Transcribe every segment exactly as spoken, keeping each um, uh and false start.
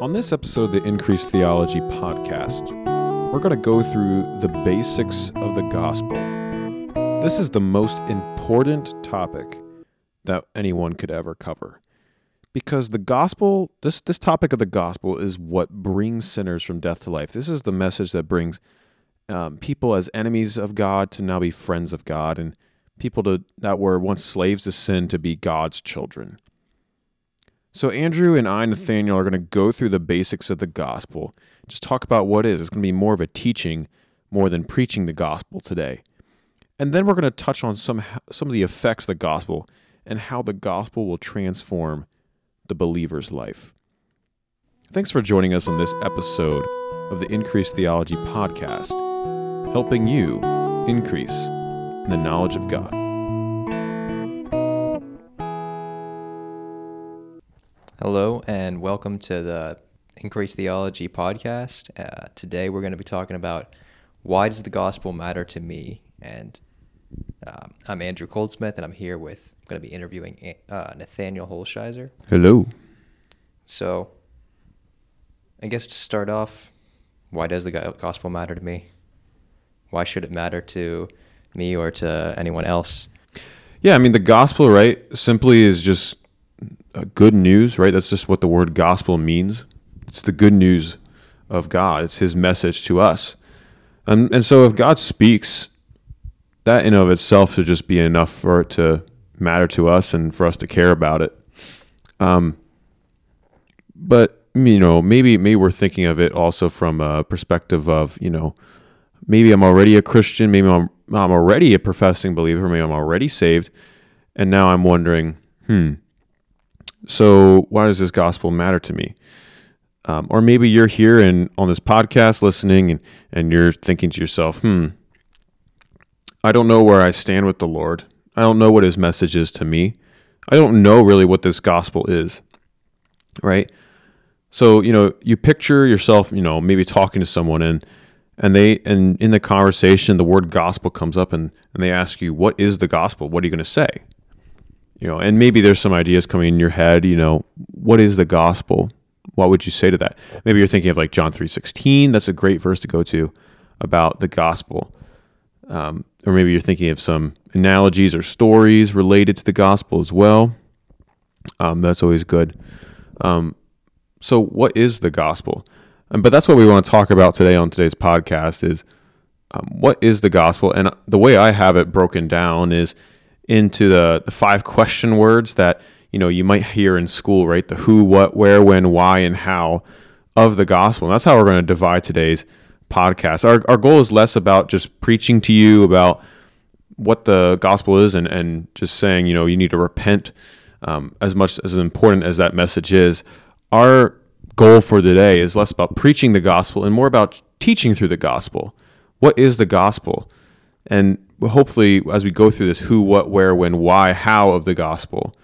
On this episode of the Increase Theology podcast, we're going to go through the basics of the gospel. This is the most important topic that anyone could ever cover, because the gospel, this this topic of the gospel is what brings sinners from death to life. This is the message that brings um, people as enemies of God to now be friends of God, and people to, that were once slaves to sin to be God's children. So Andrew and I, Nathanael, are going to go through the basics of the gospel, just talk about what it is. It's going to be more of a teaching more than preaching the gospel today. And then we're going to touch on some some of the effects of the gospel and how the gospel will transform the believer's life. Thanks for joining us on this episode of the Increase Theology podcast, helping you increase in the knowledge of God. Hello, and welcome to the Increase Theology podcast. Uh, today, we're going to be talking about why does the gospel matter to me? And um, I'm Andrew Coldsmith, and I'm here with, I'm going to be interviewing uh, Nathanael Holshizer. Hello. So, I guess to start off, why does the gospel matter to me? Why should it matter to me or to anyone else? Yeah, I mean, the gospel, right, simply is just good news, right? That's just what the word gospel means. It's the good news of God. It's his message to us. And, and so if God speaks, that in and of itself should just be enough for it to matter to us and for us to care about it. Um, but, you know, maybe, maybe we're thinking of it also from a perspective of, you know, maybe I'm already a Christian, maybe I'm, I'm already a professing believer, maybe I'm already saved, and now I'm wondering, hmm, so why does this gospel matter to me? Um, or maybe you're here and on this podcast listening and, and you're thinking to yourself, hmm, I don't know where I stand with the Lord. I don't know what his message is to me. I don't know really what this gospel is, right? So, you know, you picture yourself, you know, maybe talking to someone and and they and in the conversation, the word gospel comes up and, and they ask you, what is the gospel? What are you going to say? You know, and maybe there's some ideas coming in your head, you know, what is the gospel? What would you say to that? Maybe you're thinking of like John three sixteen. That's a great verse to go to about the gospel. Um, or maybe you're thinking of some analogies or stories related to the gospel as well. Um, that's always good. Um, so what is the gospel? Um, but that's what we want to talk about today on today's podcast is um, what is the gospel? And the way I have it broken down is into the, the five question words that, you know, you might hear in school, right? The who, what, where, when, why, and how of the gospel. And that's how we're going to divide today's podcast. Our our goal is less about just preaching to you about what the gospel is and, and just saying, you know, you need to repent um, as much as important as that message is. Our goal for today is less about preaching the gospel and more about teaching through the gospel. What is the gospel? And hopefully, as we go through this who, what, where, when, why, how of the gospel,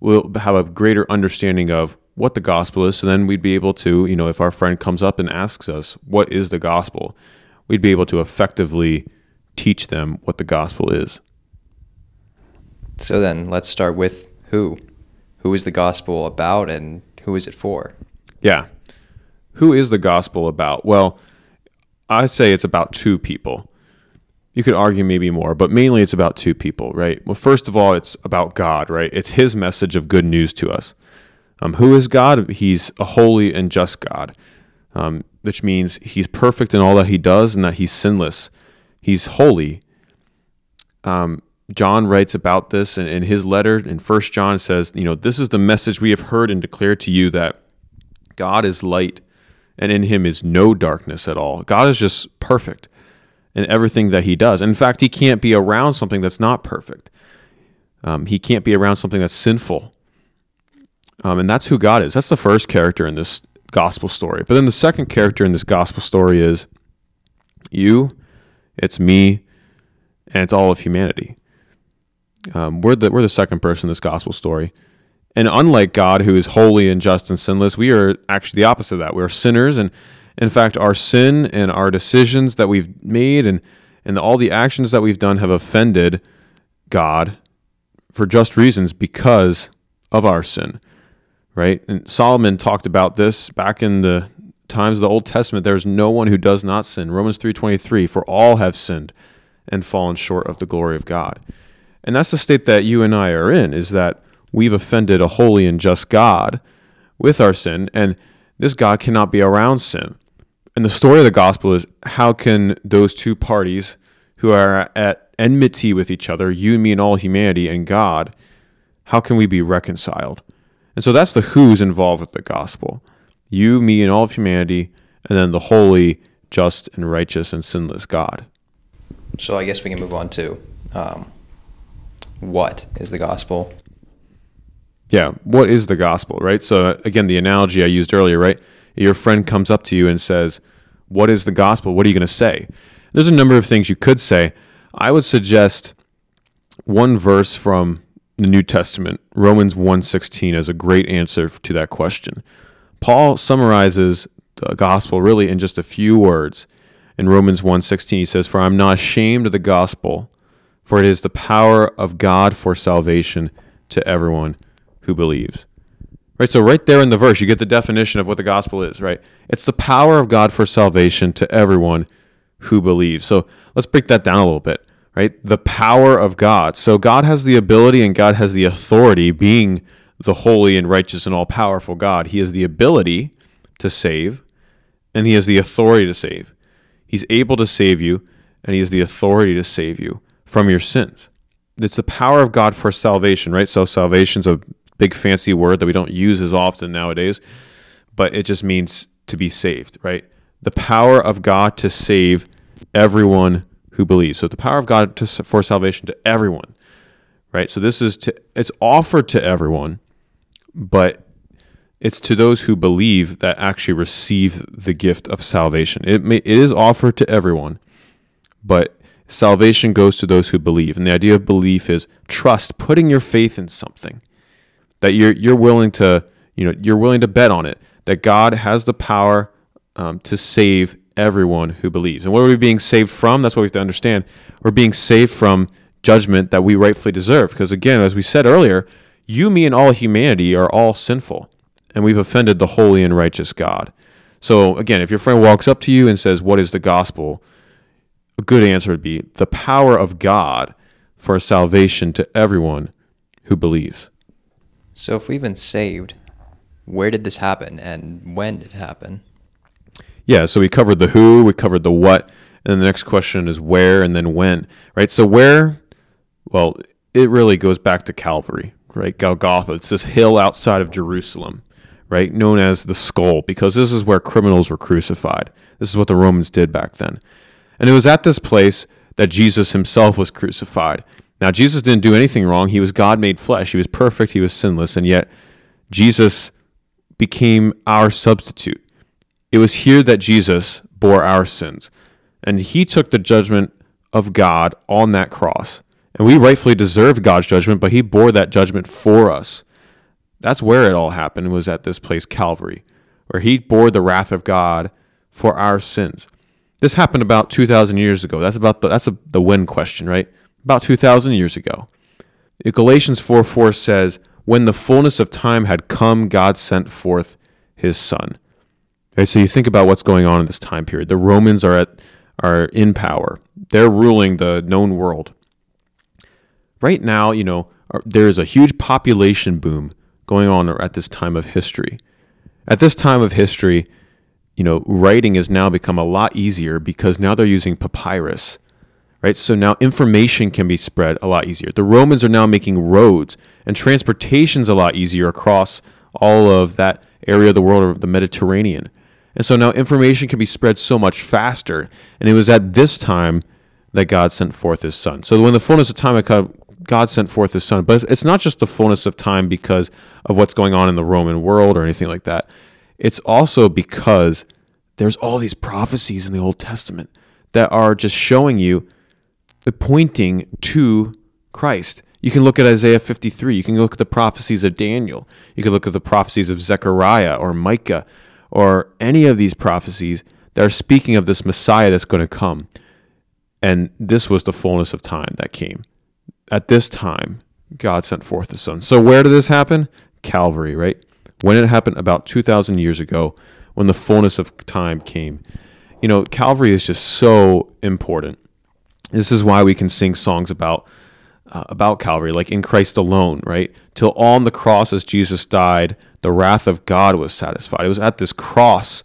we'll have a greater understanding of what the gospel is. So then we'd be able to, you know, if our friend comes up and asks us, what is the gospel? We'd be able to effectively teach them what the gospel is. So then let's start with who. Who is the gospel about and who is it for? Yeah. Who is the gospel about? Well, I say it's about two people. You could argue maybe more, but mainly it's about two people, right? Well, first of all, it's about God, right? It's his message of good news to us. Um, who is God? He's a holy and just God, um, which means he's perfect in all that he does and that he's sinless. He's holy. Um, John writes about this in, in his letter in First John says, you know, this is the message we have heard and declared to you that God is light and in him is no darkness at all. God is just perfect in everything that he does. In fact, he can't be around something that's not perfect. Um, he can't be around something that's sinful. Um, and that's who God is. That's the first character in this gospel story. But then the second character in this gospel story is you, it's me, and it's all of humanity. Um, we're the we're the second person in this gospel story. And unlike God, who is holy and just and sinless, we are actually the opposite of that. We're sinners, and in fact, our sin and our decisions that we've made and, and all the actions that we've done have offended God for just reasons because of our sin. right? And Solomon talked about this back in the times of the Old Testament. There's no one who does not sin. Romans three twenty-three, for all have sinned and fallen short of the glory of God. And that's the state that you and I are in, is that we've offended a holy and just God with our sin, and this God cannot be around sin. And the story of the gospel is, how can those two parties who are at enmity with each other, you, me, and all humanity, and God, how can we be reconciled? And so that's the who's involved with the gospel. You, me, and all of humanity, and then the holy, just, and righteous, and sinless God. So I guess we can move on to um, what is the gospel? Yeah, what is the gospel, right? So again, the analogy I used earlier, right? Your friend comes up to you and says, what is the gospel? What are you going to say? There's a number of things you could say. I would suggest one verse from the New Testament, Romans one sixteen, as a great answer to that question. Paul summarizes the gospel really in just a few words. In Romans one sixteen, he says, for I'm not ashamed of the gospel, for it is the power of God for salvation to everyone who believes. Right, so right there in the verse, you get the definition of what the gospel is, right? It's the power of God for salvation to everyone who believes. So let's break that down a little bit, right? The power of God. So God has the ability and God has the authority, being the holy and righteous and all-powerful God. He has the ability to save, and he has the authority to save. He's able to save you, and he has the authority to save you from your sins. It's the power of God for salvation, right? So salvation's a big fancy word that we don't use as often nowadays, but it just means to be saved, right? The power of God to save everyone who believes. So the power of God to, for salvation to everyone, right? So this is to, it's offered to everyone, but it's to those who believe that actually receive the gift of salvation. It, may, it is offered to everyone, but salvation goes to those who believe. And the idea of belief is trust, putting your faith in something, that you're you're willing to, you know, you're willing to bet on it, that God has the power um, to save everyone who believes. And what are we being saved from? That's what we have to understand. We're being saved from judgment that we rightfully deserve. Because again, as we said earlier, you, me, and all humanity are all sinful, and we've offended the holy and righteous God. So again, if your friend walks up to you and says, what is the gospel? A good answer would be the power of God for salvation to everyone who believes. So if we've been saved, where did this happen and when did it happen? Yeah, so we covered the who, we covered the what, and then the next question is where and then when, right? So where, well, it really goes back to Calvary, right? Golgotha, it's this hill outside of Jerusalem, right? Known as the skull, because this is where criminals were crucified. This is what the Romans did back then. And it was at this place that Jesus himself was crucified. Now, Jesus didn't do anything wrong. He was God made flesh. He was perfect. He was sinless. And yet, Jesus became our substitute. It was here that Jesus bore our sins. And he took the judgment of God on that cross. And we rightfully deserved God's judgment, but he bore that judgment for us. That's where it all happened, was at this place, Calvary, where he bore the wrath of God for our sins. This happened about two thousand years ago. That's about the, that's a, the when question, right? About two thousand years ago. Galatians four four says, when the fullness of time had come, God sent forth his son. Okay, so you think about what's going on in this time period. The Romans are, at, are in power. They're ruling the known world. Right now, you know, there is a huge population boom going on at this time of history. At this time of history, you know, writing has now become a lot easier because now they're using papyrus. Right, so now information can be spread a lot easier. The Romans are now making roads, and transportation's a lot easier across all of that area of the world, of the Mediterranean. And so now information can be spread so much faster. And it was at this time that God sent forth his son. So when the fullness of time, God sent forth his son. But it's not just the fullness of time because of what's going on in the Roman world or anything like that. It's also because there's all these prophecies in the Old Testament that are just showing you, pointing to Christ. You can look at Isaiah fifty-three. You can look at the prophecies of Daniel. You can look at the prophecies of Zechariah or Micah or any of these prophecies that are speaking of this Messiah that's going to come. And this was the fullness of time that came. At this time, God sent forth the Son. So where did this happen? Calvary, right? when it happened about two thousand years ago, when the fullness of time came. You know, Calvary is just so important. This is why we can sing songs about uh, about Calvary, like In Christ Alone, right? Till on the cross as Jesus died, the wrath of God was satisfied. It was at this cross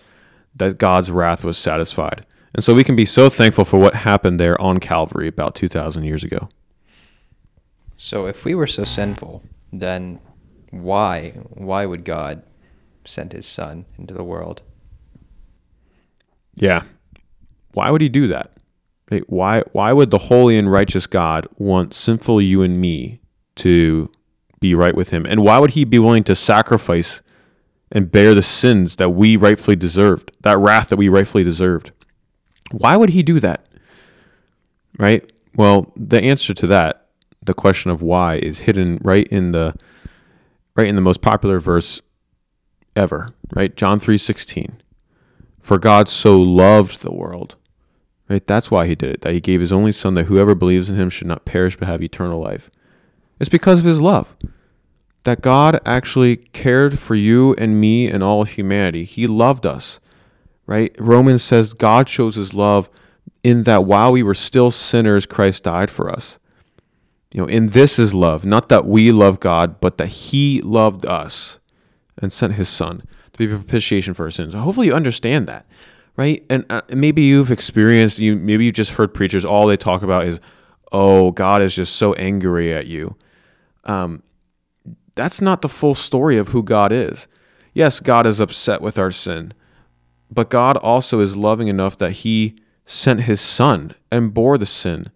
that God's wrath was satisfied. And so we can be so thankful for what happened there on Calvary about two thousand years ago. So if we were so sinful, then why, why would God send his son into the world? Yeah. Why would he do that? Why, why would the holy and righteous God want sinful you and me to be right with him? And why would he be willing to sacrifice and bear the sins that we rightfully deserved, that wrath that we rightfully deserved? Why would he do that? Right? Well, the answer to that, the question of why, is hidden right in the right in the most popular verse ever, right? John three sixteen. For God so loved the world, right? That's why he did it, that he gave his only son, that whoever believes in him should not perish but have eternal life. It's because of his love, that God actually cared for you and me and all of humanity. He loved us, right? Romans says God shows his love in that while we were still sinners, Christ died for us. You know, in this is love, not that we love God, but that he loved us and sent his son to be propitiation for our sins. Hopefully you understand that, right? And uh, maybe you've experienced, you maybe you just heard preachers, all they talk about is, oh, God is just so angry at you. Um, that's not the full story of who God is. Yes, God is upset with our sin, but God also is loving enough that he sent his son and bore the sin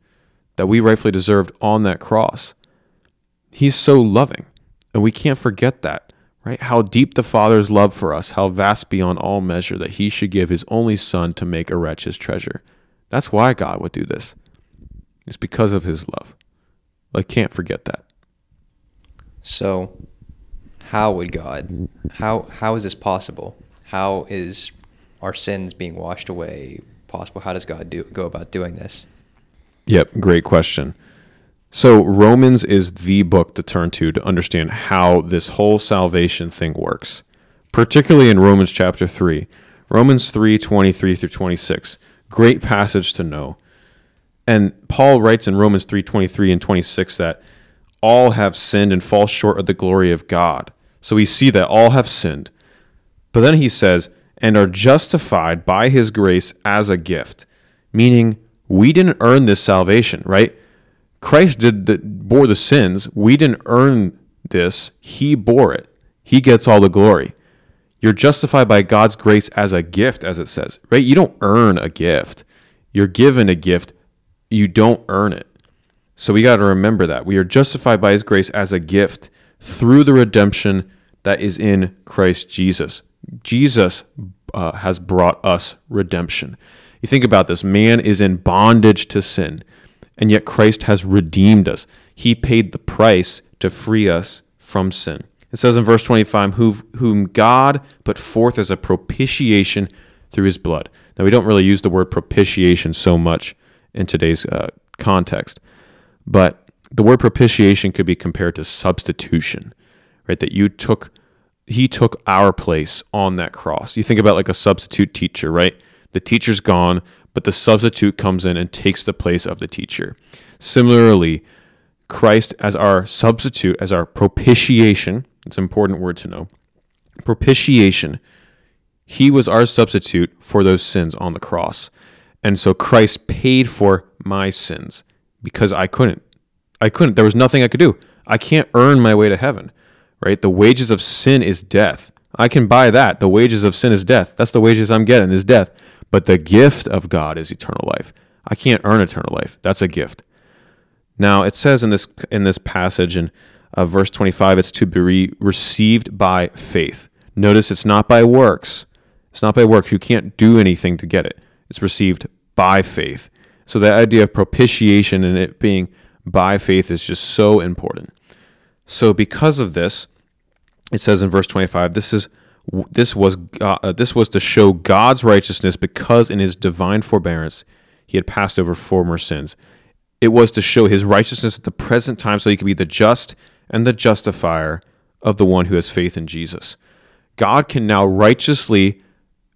that we rightfully deserved on that cross. He's so loving, and we can't forget that, right? How deep the Father's love for us, how vast beyond all measure, that he should give his only son to make a wretch his treasure. That's why God would do this. It's because of his love. I can't forget that. So how would God, how how is this possible? How is our sins being washed away possible? How does God do, go about doing this? Yep, great question. So Romans is the book to turn to to understand how this whole salvation thing works, particularly in Romans chapter three. Romans three twenty-three through twenty-six, great passage to know. And Paul writes in Romans three twenty-three and twenty-six that all have sinned and fall short of the glory of God. So we see that all have sinned. But then he says, and are justified by his grace as a gift, meaning we didn't earn this salvation, right? Christ did the, bore the sins. We didn't earn this. He bore it. He gets all the glory. You're justified by God's grace as a gift, as it says, right? You don't earn a gift. You're given a gift. You don't earn it. So we got to remember that. We are justified by his grace as a gift through the redemption that is in Christ Jesus. Jesus uh, has brought us redemption. You think about this. Man is in bondage to sin, and yet Christ has redeemed us. He paid the price to free us from sin. It says in verse twenty-five, whom God put forth as a propitiation through his blood. Now, we don't really use the word propitiation so much in today's uh, context, but the word propitiation could be compared to substitution, right? That you took, he took our place on that cross. You think about like a substitute teacher, right? The teacher's gone, but the substitute comes in and takes the place of the teacher. Similarly, Christ as our substitute, as our propitiation, it's an important word to know, propitiation, he was our substitute for those sins on the cross. And so Christ paid for my sins because I couldn't. I couldn't. There was nothing I could do. I can't earn my way to heaven, right? The wages of sin is death. I can buy that. The wages of sin is death. That's the wages I'm getting is death. But the gift of God is eternal life. I can't earn eternal life. That's a gift. Now, it says in this in this passage in uh, verse twenty-five, it's to be received by faith. Notice it's not by works. It's not by works. You can't do anything to get it. It's received by faith. So the idea of propitiation and it being by faith is just so important. So because of this, it says in verse twenty-five, this is this was God, uh, this was to show God's righteousness, because in his divine forbearance he had passed over former sins. It was to show his righteousness at the present time so he could be the just and the justifier of the one who has faith in Jesus. God can now righteously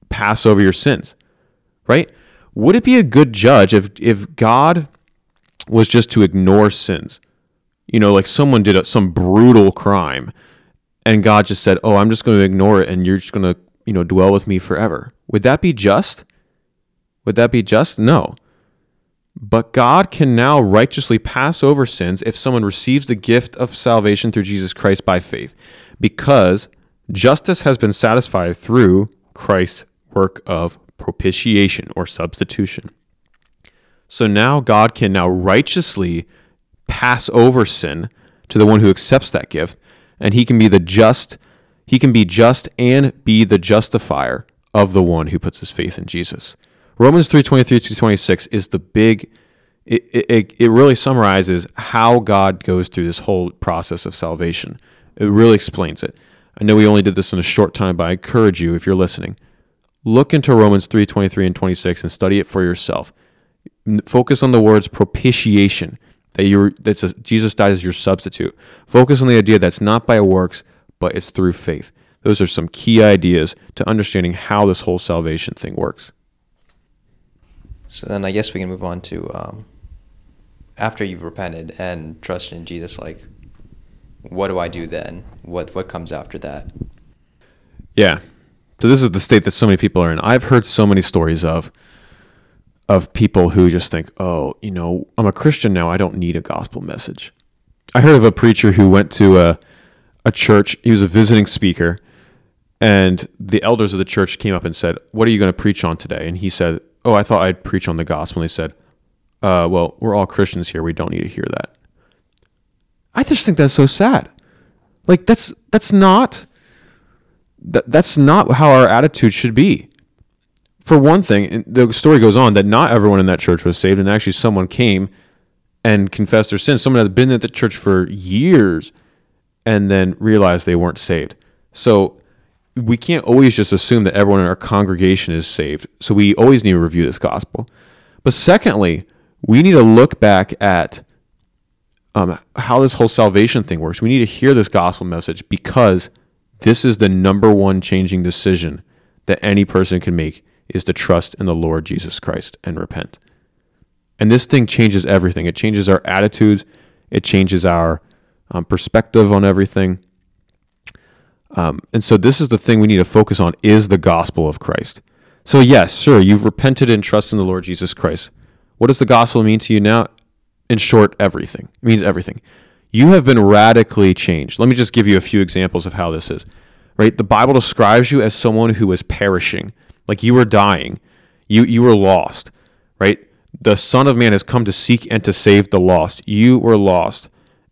pass over your sins, right? Would it be a good judge if if God was just to ignore sins? You know, like someone did a, some brutal crime and God just said, oh, I'm just going to ignore it and you're just going to, you know, dwell with me forever. Would that be just? Would that be just? No. But God can now righteously pass over sins if someone receives the gift of salvation through Jesus Christ by faith, because justice has been satisfied through Christ's work of propitiation or substitution. So now God can now righteously pass over sin to the one who accepts that gift, and he can be the just, he can be just and be the justifier of the one who puts his faith in Jesus. Romans three twenty-three to twenty-six is the big, it, it it really summarizes how God goes through this whole process of salvation. It really explains it. I know we only did this in a short time, but I encourage you, if you're listening, look into Romans three twenty-three and twenty-six and study it for yourself. Focus on the words propitiation, that you're, that's a, Jesus died as your substitute. Focus on the idea that's not by works, but it's through faith. Those are some key ideas to understanding how this whole salvation thing works. So then I guess we can move on to um, after you've repented and trusted in Jesus, like, what do I do then? What what comes after that? Yeah. So this is the state that so many people are in. I've heard so many stories of of people who just think, oh, you know, I'm a Christian now. I don't need a gospel message. I heard of a preacher who went to a, a church. He was a visiting speaker, and the elders of the church came up and said, what are you going to preach on today? And he said, oh, I thought I'd preach on the gospel. And they said, uh, well, we're all Christians here. We don't need to hear that. I just think that's so sad. Like, that's that's not that, that's not how our attitude should be. For one thing, and the story goes on that not everyone in that church was saved, and actually someone came and confessed their sins. Someone had been at the church for years and then realized they weren't saved. So we can't always just assume that everyone in our congregation is saved. So we always need to review this gospel. But secondly, we need to look back at um, how this whole salvation thing works. We need to hear this gospel message, because this is the number one changing decision that any person can make, is to trust in the Lord Jesus Christ and repent. And this thing changes everything. It changes our attitudes. It changes our um, perspective on everything. Um, and so this is the thing we need to focus on, is the gospel of Christ. So yes, sure, you've repented and trusted in the Lord Jesus Christ. What does the gospel mean to you now? In short, everything. It means everything. You have been radically changed. Let me just give you a few examples of how this is. Right? The Bible describes you as someone who is perishing. Like, you were dying. You you were lost. Right? The Son of Man has come to seek and to save the lost. You were lost,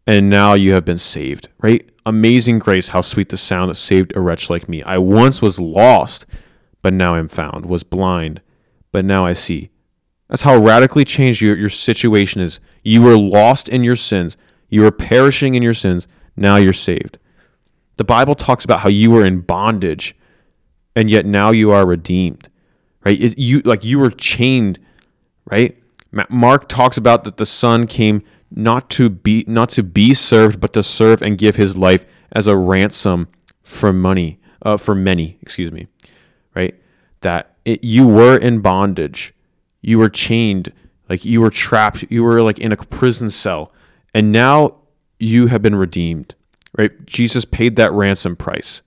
and now you have been saved. Right? Amazing grace, how sweet the sound that saved a wretch like me. I once was lost, but now I'm found, was blind, but now I see. That's how radically changed your, your situation is. You were lost in your sins. You were perishing in your sins. Now you're saved. The Bible talks about how you were in bondage, and yet now you are redeemed, right? It, you like you were chained, right? Mark talks about that the Son came not to be not to be served, but to serve and give his life as a ransom for money, uh, for many, excuse me, right? That it, you were in bondage, you were chained, like you were trapped, you were like in a prison cell, and now you have been redeemed, right? Jesus paid that ransom price,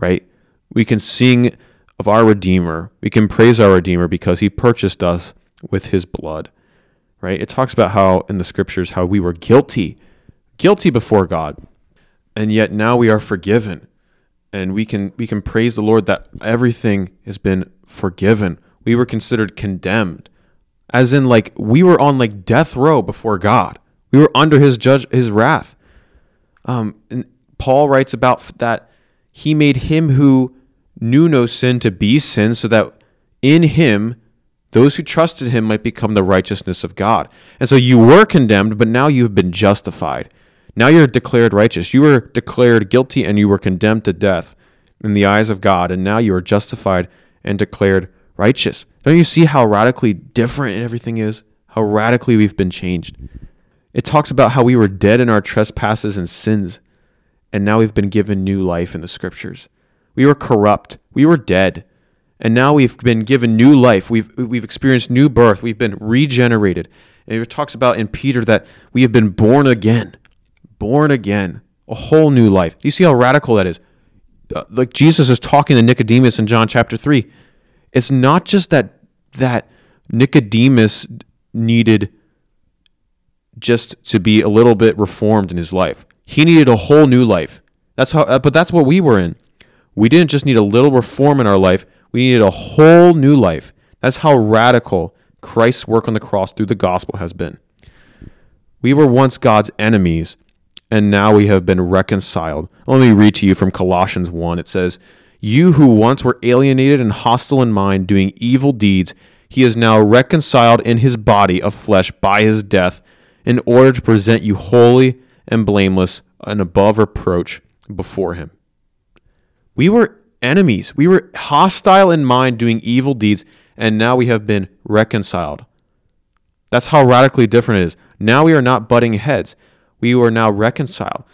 right? We can sing of our Redeemer. We can praise our Redeemer because he purchased us with his blood, right? It talks about how in the scriptures how we were guilty, guilty before God, and yet now we are forgiven, and we can we can praise the Lord that everything has been forgiven. We were considered condemned, as in like we were on like death row before God. We were under his judge, his wrath. Um, and Paul writes about that he made him who knew no sin to be sin, so that in him those who trusted him might become the righteousness of God. And so you were condemned, but now you've been justified. Now you're declared righteous. You were declared guilty and you were condemned to death in the eyes of God, and now you are justified and declared righteous. Don't you see how radically different everything is? How radically we've been changed. It talks about how we were dead in our trespasses and sins, and now we've been given new life in the scriptures. We were corrupt. We were dead. And now we've been given new life. We've we've experienced new birth. We've been regenerated. And it talks about in Peter that we have been born again. Born again. A whole new life. Do you see how radical that is? Like Jesus is talking to Nicodemus in John chapter three. It's not just that that Nicodemus needed just to be a little bit reformed in his life. He needed a whole new life. That's how. But that's what we were in. We didn't just need a little reform in our life. We needed a whole new life. That's how radical Christ's work on the cross through the gospel has been. We were once God's enemies, and now we have been reconciled. Let me read to you from Colossians one. It says, "You who once were alienated and hostile in mind, doing evil deeds, he is now reconciled in his body of flesh by his death, in order to present you holy and blameless and above reproach before him." We were enemies. We were hostile in mind, doing evil deeds, and now we have been reconciled. That's how radically different it is. Now we are not butting heads. We are now reconciled.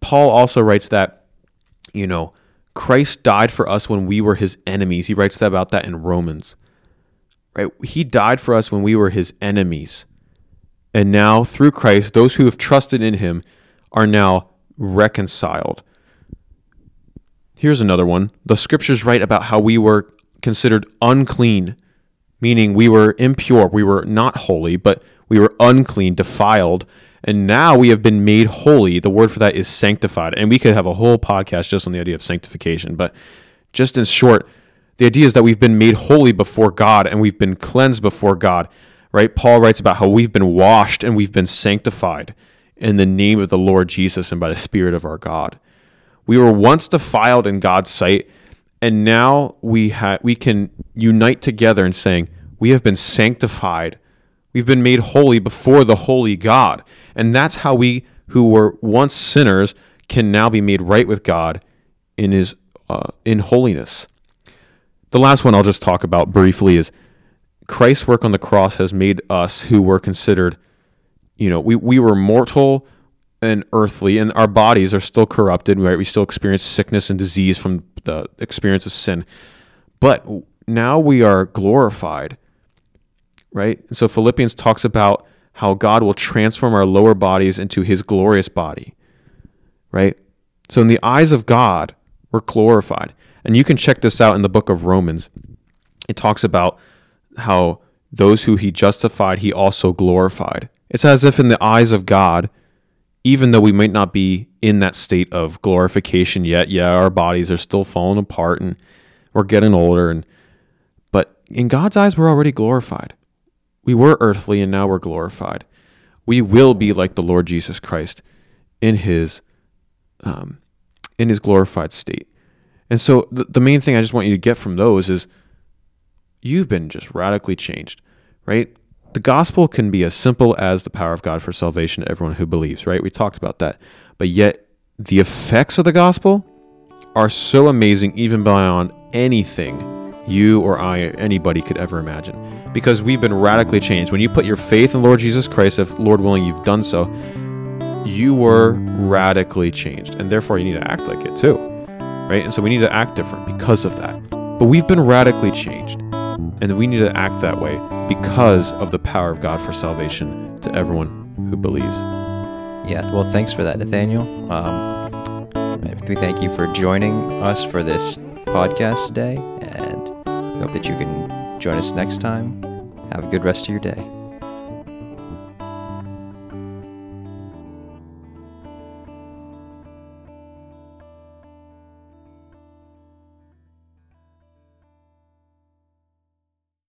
Paul also writes that, you know, Christ died for us when we were his enemies. He writes about that in Romans, right? He died for us when we were his enemies. And now through Christ, those who have trusted in him are now reconciled. Here's another one. The scriptures write about how we were considered unclean, meaning we were impure. We were not holy, but we were unclean, defiled, and now we have been made holy. The word for that is sanctified, and we could have a whole podcast just on the idea of sanctification, but just in short, the idea is that we've been made holy before God, and we've been cleansed before God, right? Paul writes about how we've been washed and we've been sanctified in the name of the Lord Jesus and by the Spirit of our God. We were once defiled in God's sight, and now we ha- we can unite together in saying, we have been sanctified. We've been made holy before the holy God. And that's how we, who were once sinners, can now be made right with God in his uh, in holiness. The last one I'll just talk about briefly is Christ's work on the cross has made us who were considered, you know, we, we were mortal and earthly, and our bodies are still corrupted, right? We still experience sickness and disease from the experience of sin. But now we are glorified, right? And so Philippians talks about how God will transform our lower bodies into his glorious body, right? So in the eyes of God, we're glorified. And you can check this out in the book of Romans. It talks about how those who he justified, he also glorified. It's as if in the eyes of God, even though we might not be in that state of glorification yet, yeah, our bodies are still falling apart and we're getting older. And but in God's eyes, we're already glorified. We were earthly and now we're glorified. We will be like the Lord Jesus Christ in his um, in his glorified state. And so the, the main thing I just want you to get from those is you've been just radically changed, right? The gospel can be as simple as the power of God for salvation to everyone who believes, right? We talked about that. But yet the effects of the gospel are so amazing, even beyond anything you or I, anybody could ever imagine, because we've been radically changed. When you put your faith in Lord Jesus Christ, if Lord willing you've done so, you were radically changed, and therefore you need to act like it too, right? And so we need to act different because of that. But we've been radically changed, and we need to act that way because of the power of God for salvation to everyone who believes. Yeah, well, thanks for that, Nathaniel. Um, we thank you for joining us for this podcast today, and we hope that you can join us next time. Have a good rest of your day.